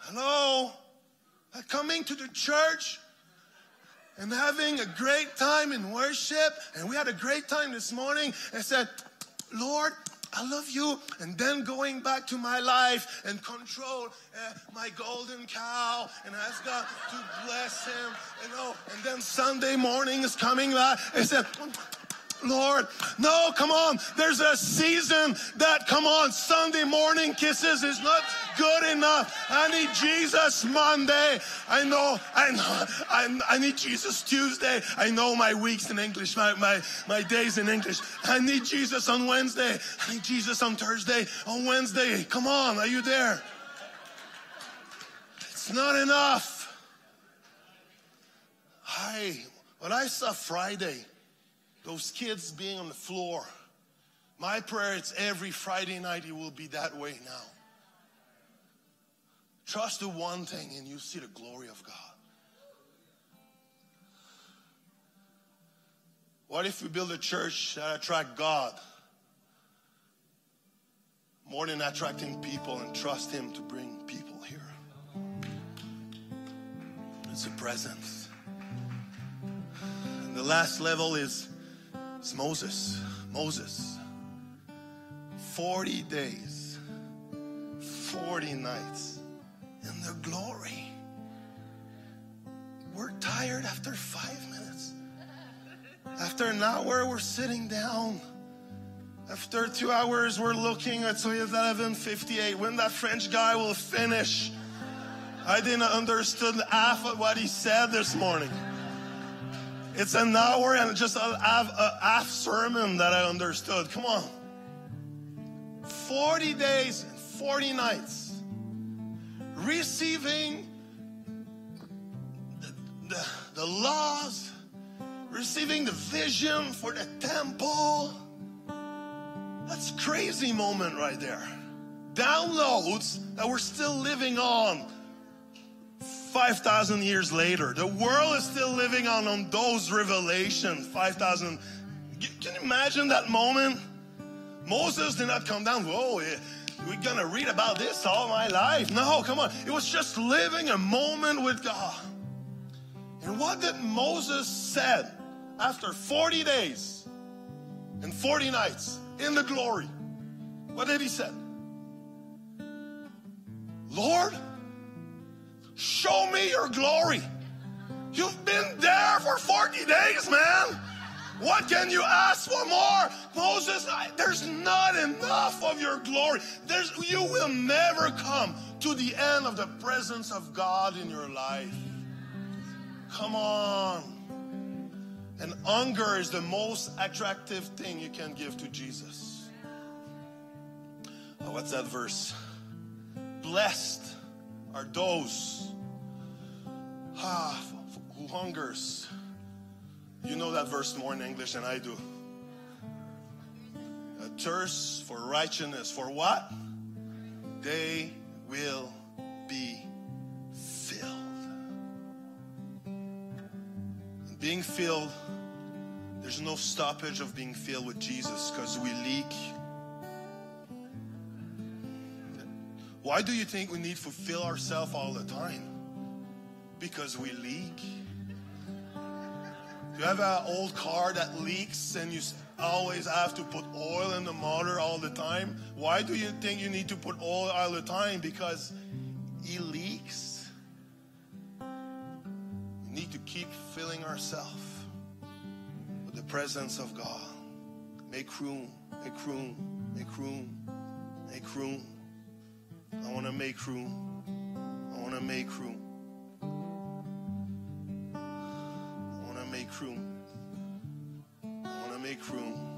Hello, coming to the church and having a great time in worship, and we had a great time this morning, and said, Lord, I love you, and then going back to my life and control my golden cow, and ask God to bless him, and then Sunday morning is coming back, and said, Lord, no, come on, there's a season that, come on, Sunday morning kisses is not good enough. I need Jesus Monday. I know, I need Jesus Tuesday. I know my weeks in English, my days in English. I need Jesus on Wednesday. I need Jesus on Thursday, on Wednesday. Come on, are you there? It's not enough. What I saw Friday, those kids being on the floor. My prayer is every Friday night it will be that way now. Trust the one thing and you see the glory of God. What if we build a church that attracts God more than attracting people, and trust Him to bring people here? It's a presence. And the last level is Moses, 40 days, 40 nights in the glory. We're tired after 5 minutes. After an hour, we're sitting down. After 2 hours, we're looking at 11:58, when that French guy will finish. I didn't understand half of what he said this morning. It's an hour and just a half sermon that I understood. Come on. 40 days and 40 nights. Receiving the laws. Receiving the vision for the temple. That's a crazy moment right there. Downloads that we're still living on. 5,000 years later, the world is still living on those revelations. 5,000. Can you imagine that moment? Moses did not come down. Whoa, we're going to read about this all my life. No, come on. It was just living a moment with God. And what did Moses said after 40 days and 40 nights in the glory? What did he say? Lord, show me your glory. You've been there for 40 days, man. What can you ask for more? Moses, there's not enough of your glory. You will never come to the end of the presence of God in your life. Come on. And hunger is the most attractive thing you can give to Jesus. Oh, what's that verse? Blessed are those who hungers. You know that verse more in English than I do. A thirst for righteousness. For what? They will be filled. And being filled, there's no stoppage of being filled with Jesus because we leak. Why do you think we need to fill ourselves all the time? Because we leak. You have an old car that leaks and you always have to put oil in the motor all the time. Why do you think you need to put oil all the time? Because it leaks. We need to keep filling ourselves with the presence of God. Make room, make room, make room, make room. I want to make room. I want to make room. Room. I want to make room.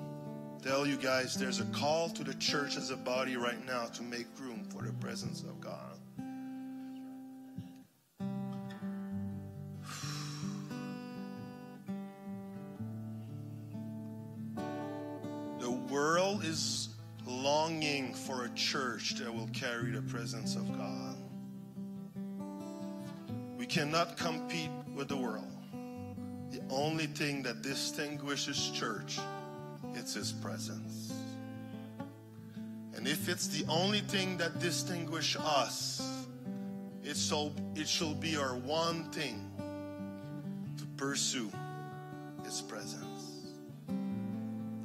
Tell you guys, there's a call to the church as a body right now to make room for the presence of God. The world is longing for a church that will carry the presence of God. We cannot compete with the world. The only thing that distinguishes church, it's His presence. And if it's the only thing that distinguishes us, it should be our one thing to pursue His presence.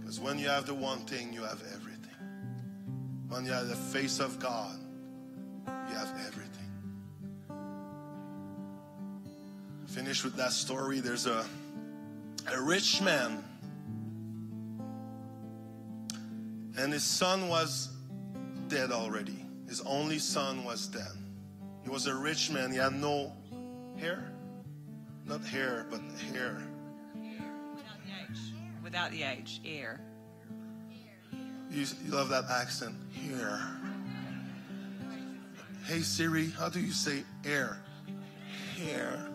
Because when you have the one thing, you have everything. When you have the face of God, you have everything. Finish with that story. There's a rich man, and his son was dead already. His only son was dead. He was a rich man. He had no hair, not hair, but hair. Without the age. Without the age, hair. You love that accent, hair. Hey Siri, how do you say hair? Hair.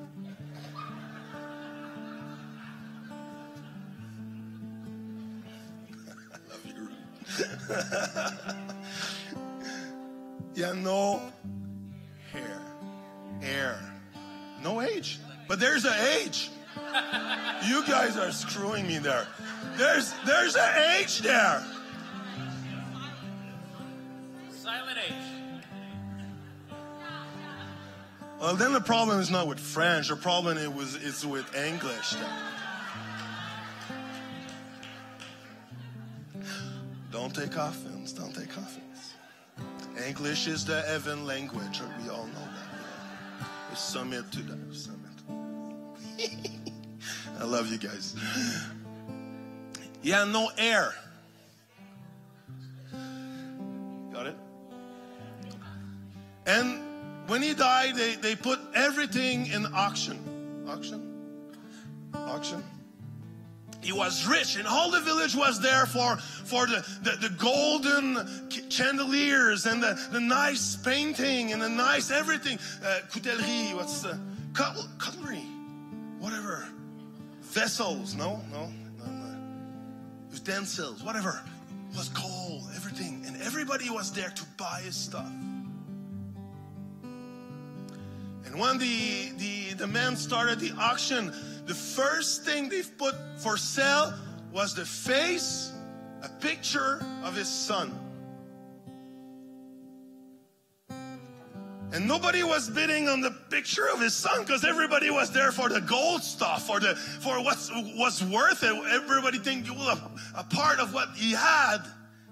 Yeah, no hair, hair, no age, but there's an age. You guys are screwing me there. There's an age there. Silent age. Well, then the problem is not with French. The problem is with English. Don't take offense, don't take offense. English is the heaven language, and we all know that. We submit to that, we submit. I love you guys. Yeah, no air. Got it? And when he died, they put everything in auction. Auction? Auction? He was rich, and all the village was there for the golden chandeliers and the nice painting and the nice everything. Coutellerie, what's the cutlery? Whatever. Vessels, no. Utensils, whatever. It was gold, everything. And everybody was there to buy his stuff. And when the man started the auction, the first thing they've put for sale was the face, a picture of his son. And nobody was bidding on the picture of his son because everybody was there for the gold stuff, for what was worth it. Everybody think, well, a part of what he had.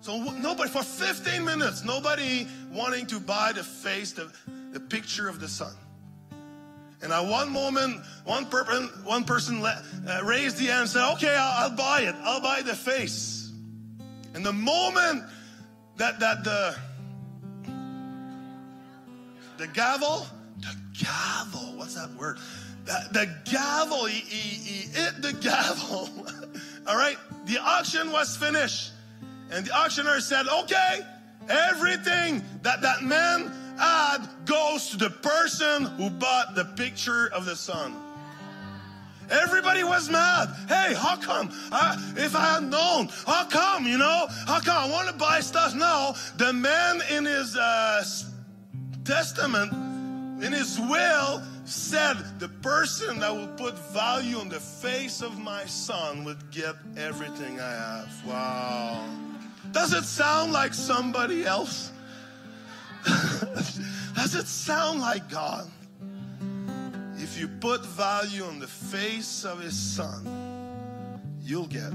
So nobody, for 15 minutes, nobody wanting to buy the face, the picture of the son. And at one moment, one person raised the hand and said, okay, I'll buy it. I'll buy the face. And the moment that the gavel, what's that word? The gavel, he hit the gavel. All right, the auction was finished. And the auctioneer said, okay, everything that man had goes to the person who bought the picture of the sun. Everybody was mad. Hey, how come? If I had known, how come, you know? How come I want to buy stuff now? The man in his testament, in his will, said the person that will put value on the face of my son would get everything I have. Wow. Does it sound like somebody else? Does it sound like God? If you put value on the face of his son, you'll get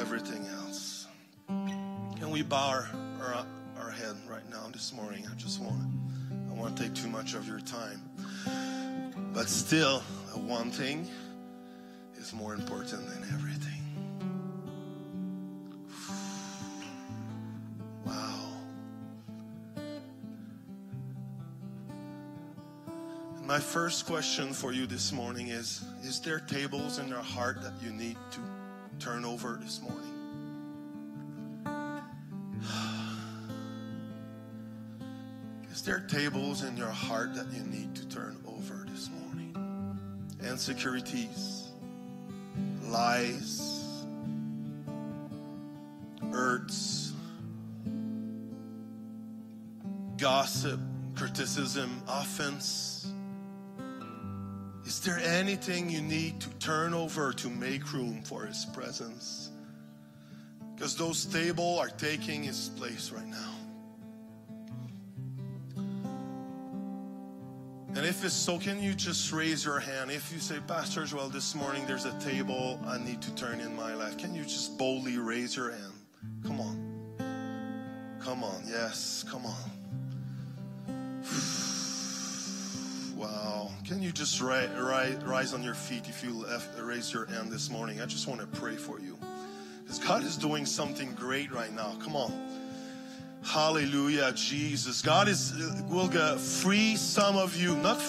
everything else. Can we bow our head right now this morning? I won't take too much of your time. But still, one thing is more important than everything. Wow. And my first question for you this morning is there tables in your heart that you need to turn over this morning? There are tables in your heart that you need to turn over this morning. Insecurities, lies, hurts, gossip, criticism, offense. Is there anything you need to turn over to make room for his presence? Because those tables are taking his place right now. And if it's so, can you just raise your hand? If you say, Pastor Joël, this morning there's a table I need to turn in my life. Can you just boldly raise your hand? Come on. Come on. Yes, come on. Wow. Can you just rise on your feet if you raise your hand this morning? I just want to pray for you. Because God is doing something great right now. Come on. Hallelujah, Jesus. God will free some of you, not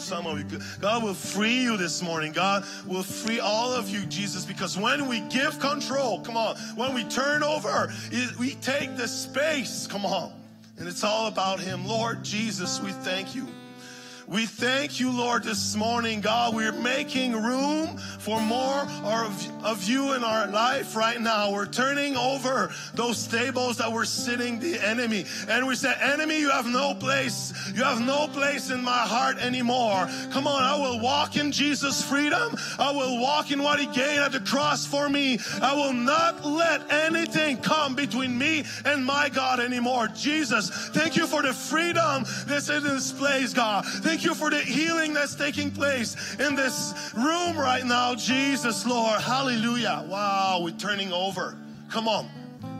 some of you. God will free you this morning. God will free all of you, Jesus, because when we give control, come on, when we turn over, we take the space, come on. And it's all about him. Lord Jesus, we thank you. We thank you, Lord, this morning, God. We're making room for more of you in our life right now. We're turning over those tables that were sitting the enemy. And we say, enemy, you have no place. You have no place in my heart anymore. Come on, I will walk in Jesus' freedom. I will walk in what he gave at the cross for me. I will not let anything come between me and my God anymore. Jesus, thank you for the freedom that's in this place, God. Thank you for the healing that's taking place in this room right now, Jesus, Lord. Hallelujah. Wow, we're turning over. Come on.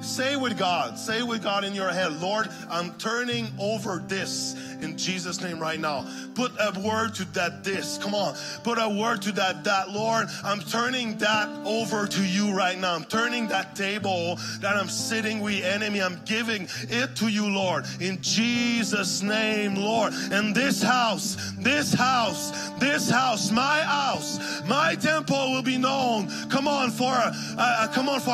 Say with God. Say with God in your head, Lord, I'm turning over this in Jesus' name right now. Put a word to that this. Come on. Put a word to that. Lord, I'm turning that over to you right now. I'm turning that table that I'm sitting with enemy. I'm giving it to you, Lord. In Jesus' name, Lord. And this house, my house, my temple will be known. Come on for a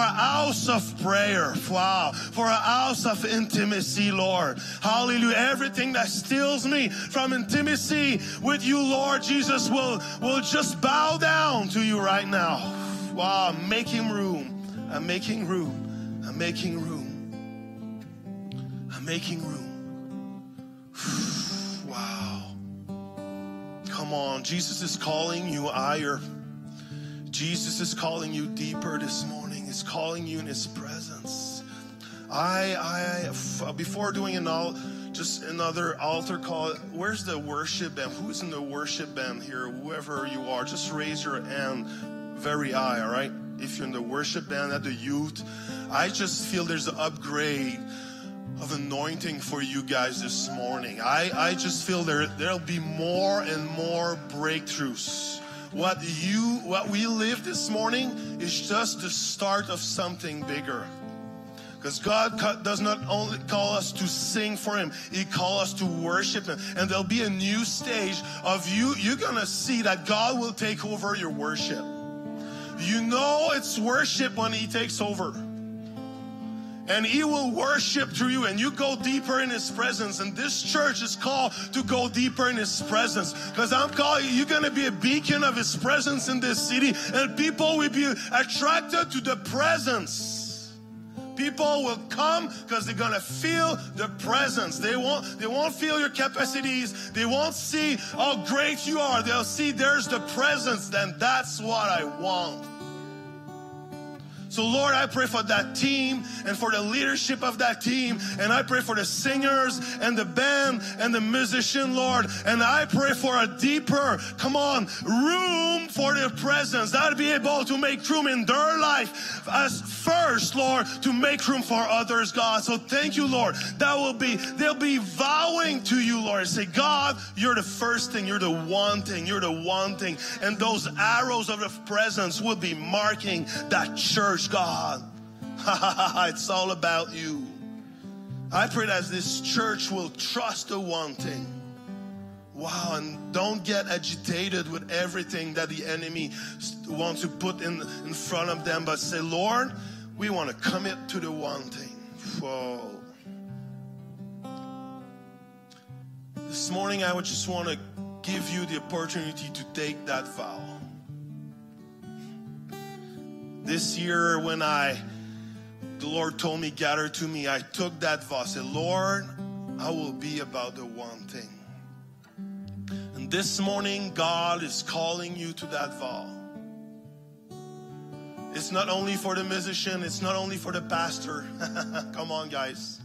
house of prayer. Wow. For a house of intimacy, Lord. Hallelujah. Everything that steals me from intimacy with you, Lord Jesus, will just bow down to you right now. Wow, I'm making room. I'm making room. I'm making room. I'm making room. Wow. Come on, Jesus is calling you higher. Jesus is calling you deeper this morning. He's calling you in his presence. Before doing it all, just another altar call. Where's the worship band? Who's in the worship band here? Whoever you are, just raise your hand very high, all right? If you're in the worship band at the youth, I just feel there's an upgrade of anointing. anointing for you guys this morning. I just feel there'll be more and more breakthroughs. What we live this morning is just the start of something bigger. Because God does not only call us to sing for Him, He calls us to worship Him. And there'll be a new stage of you. You're going to see that God will take over your worship. You know it's worship when He takes over. And He will worship through you, and you go deeper in His presence. And this church is called to go deeper in His presence. Because I'm calling you, you're going to be a beacon of His presence in this city. And people will be attracted to the presence. People will come because they're going to feel the presence. They won't feel your capacities. They won't see how great you are. They'll see there's the presence. Then that's what I want. So Lord, I pray for that team and for the leadership of that team. And I pray for the singers and the band and the musician, Lord. And I pray for a deeper, come on, room for their presence. That'll be able to make room in their life as first, Lord, to make room for others, God. So thank you, Lord. They'll be vowing to you, Lord. Say, God, you're the first thing. You're the one thing. You're the one thing. And those arrows of the presence will be marking that church. God, it's all about you. I pray that this church will trust the one thing. Wow, and don't get agitated with everything that the enemy wants to put in front of them, but say, Lord, we want to commit to the one thing. Whoa. This morning, I would just want to give you the opportunity to take that vow. This year when the Lord told me, gather to me, I took that vow. I said, Lord, I will be about the one thing. And this morning, God is calling you to that vow. It's not only for the musician, it's not only for the pastor. Come on, guys.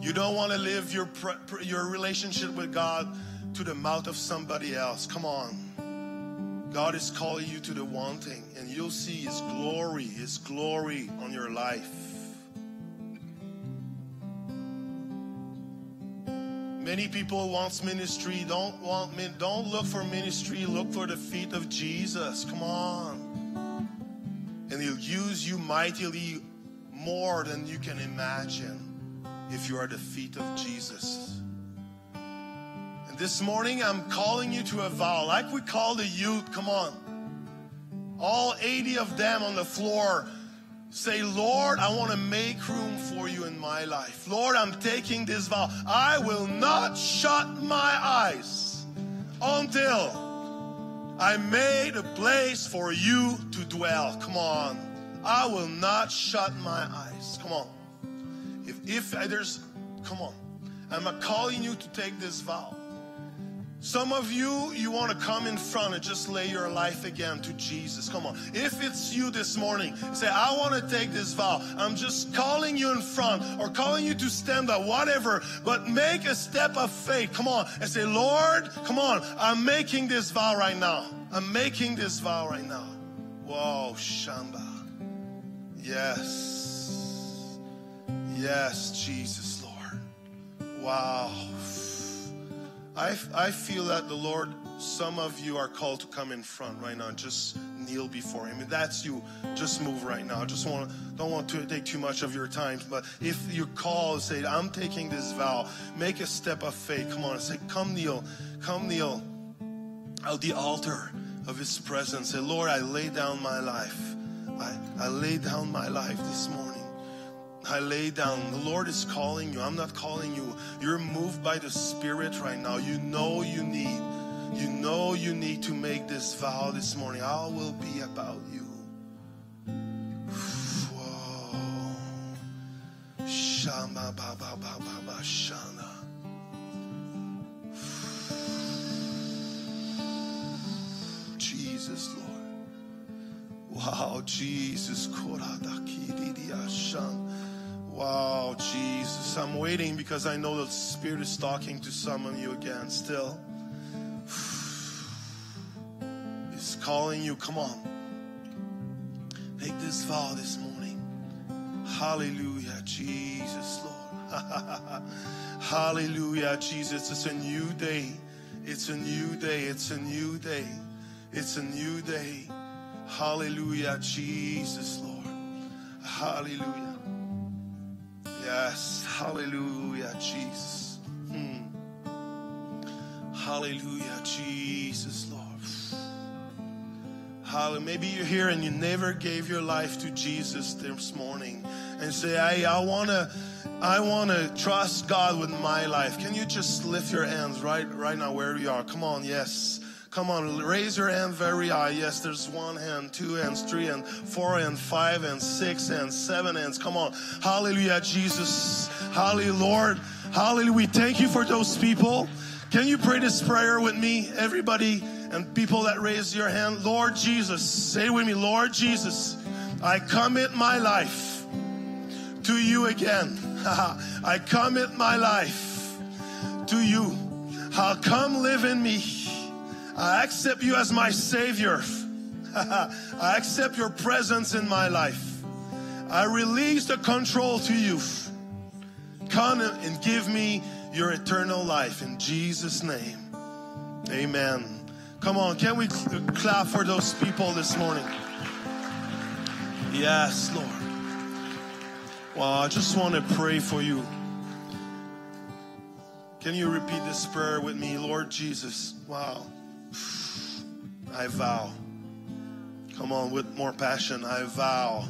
You don't want to live your relationship with God to the mouth of somebody else. Come on. God is calling you to the one thing, and you'll see His glory on your life. Many people want ministry, don't look for ministry, look for the feet of Jesus. Come on. And He'll use you mightily more than you can imagine if you are the feet of Jesus. This morning, I'm calling you to a vow, like we call the youth, come on. All 80 of them on the floor say, Lord, I want to make room for you in my life. Lord, I'm taking this vow. I will not shut my eyes until I made a place for you to dwell. Come on. I will not shut my eyes. Come on. Come on. I'm calling you to take this vow. Some of you want to come in front and just lay your life again to Jesus. Come on. If it's you this morning, say, I want to take this vow. I'm just calling you in front or calling you to stand up, whatever. But make a step of faith. Come on. And say, Lord, come on. I'm making this vow right now. I'm making this vow right now. Whoa, Shamba. Yes. Yes, Jesus, Lord. Wow. I feel that the Lord, some of you are called to come in front right now. Just kneel before Him. If that's you, just move right now. Don't want to take too much of your time. But if you call and say, I'm taking this vow, make a step of faith. Come on, say, come kneel at the altar of His presence. Say, Lord, I lay down my life. I lay down my life this morning. I lay down. The Lord is calling you. I'm not calling you. You're moved by the Spirit right now. You know you need. You know you need to make this vow this morning. I will be about you. Whoa. Shama baba baba baba shana. Jesus, Lord. Wow, Jesus. Wow, Jesus, I'm waiting because I know the Spirit is talking to some of you again still. He's calling you. Come on. Make this vow this morning. Hallelujah, Jesus, Lord. Hallelujah, Jesus. It's a new day. It's a new day. It's a new day. It's a new day. Hallelujah, Jesus, Lord. Hallelujah. Yes. Hallelujah, Jesus. Hallelujah, Jesus, Lord. Hallelujah. Maybe you're here and you never gave your life to Jesus this morning and say, hey, I wanna trust God with my life. Can you just lift your hands right now where you are? Come on, yes. Come on, raise your hand very high. Yes, there's one hand, two hands, three hands, four hands, five hands, six hands, seven hands. Come on. Hallelujah, Jesus. Hallelujah, Lord. Hallelujah. We thank you for those people. Can you pray this prayer with me, everybody, and people that raise your hand? Lord Jesus, say with me, Lord Jesus, I commit my life to you again. I commit my life to you. Come live in me. I accept you as my Savior. I accept your presence in my life. I release the control to you. Come and give me your eternal life in Jesus' name. Amen. Come on, can we clap for those people this morning? Yes, Lord. Well, I just want to pray for you. Can you repeat this prayer with me? Lord Jesus, wow. I vow. Come on, with more passion. I vow.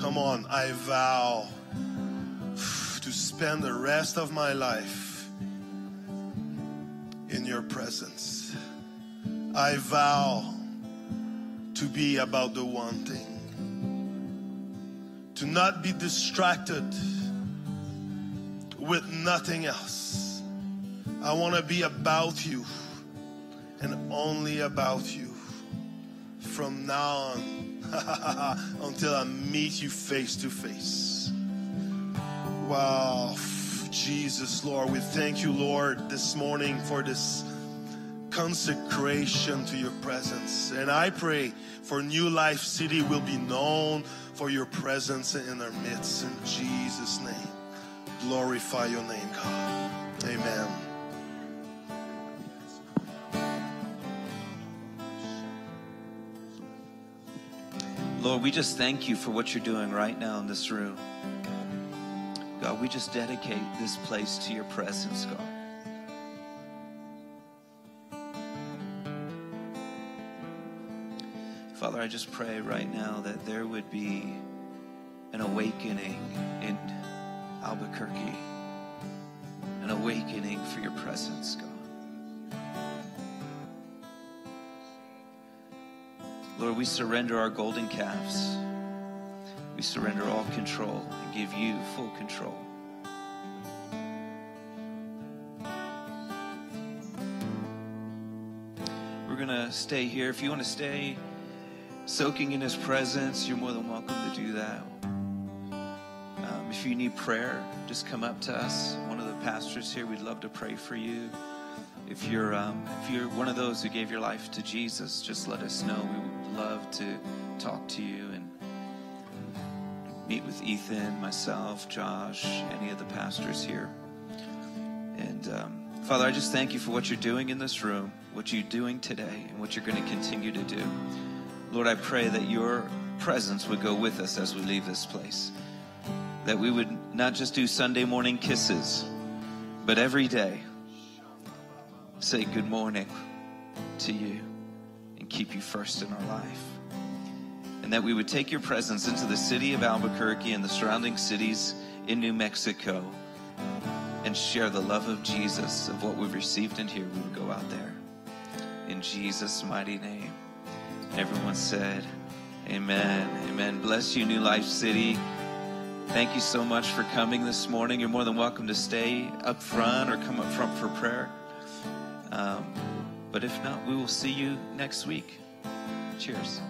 Come on, I vow to spend the rest of my life in your presence. I vow to be about the one thing, to not be distracted with nothing else. I want to be about you. And only about you from now on until I meet you face to face. Wow, Jesus, Lord, we thank you, Lord, this morning for this consecration to your presence. And I pray for New Life City will be known for your presence in our midst. In Jesus' name, glorify your name, God. Amen. Lord, we just thank you for what you're doing right now in this room. God, we just dedicate this place to your presence, God. Father, I just pray right now that there would be an awakening in Albuquerque, an awakening for your presence, God. Lord, we surrender our golden calves. We surrender all control and give you full control. We're going to stay here. If you want to stay soaking in his presence, you're more than welcome to do that. If you need prayer, just come up to us. One of the pastors here, we'd love to pray for you. If you're one of those who gave your life to Jesus, just let us know. We would love to talk to you and meet with Ethan, myself, Josh, any of the pastors here. And Father, I just thank you for what you're doing in this room, what you're doing today, and what you're going to continue to do. Lord, I pray that your presence would go with us as we leave this place, that we would not just do Sunday morning kisses, but every day say good morning to you and keep you first in our life. And that we would take your presence into the city of Albuquerque and the surrounding cities in New Mexico and share the love of Jesus, of what we've received in here. We would go out there in Jesus' mighty name. Everyone said, amen. Amen. Bless you, New Life City. Thank you so much for coming this morning. You're more than welcome to stay up front or come up front for prayer. But if not, we will see you next week. Cheers.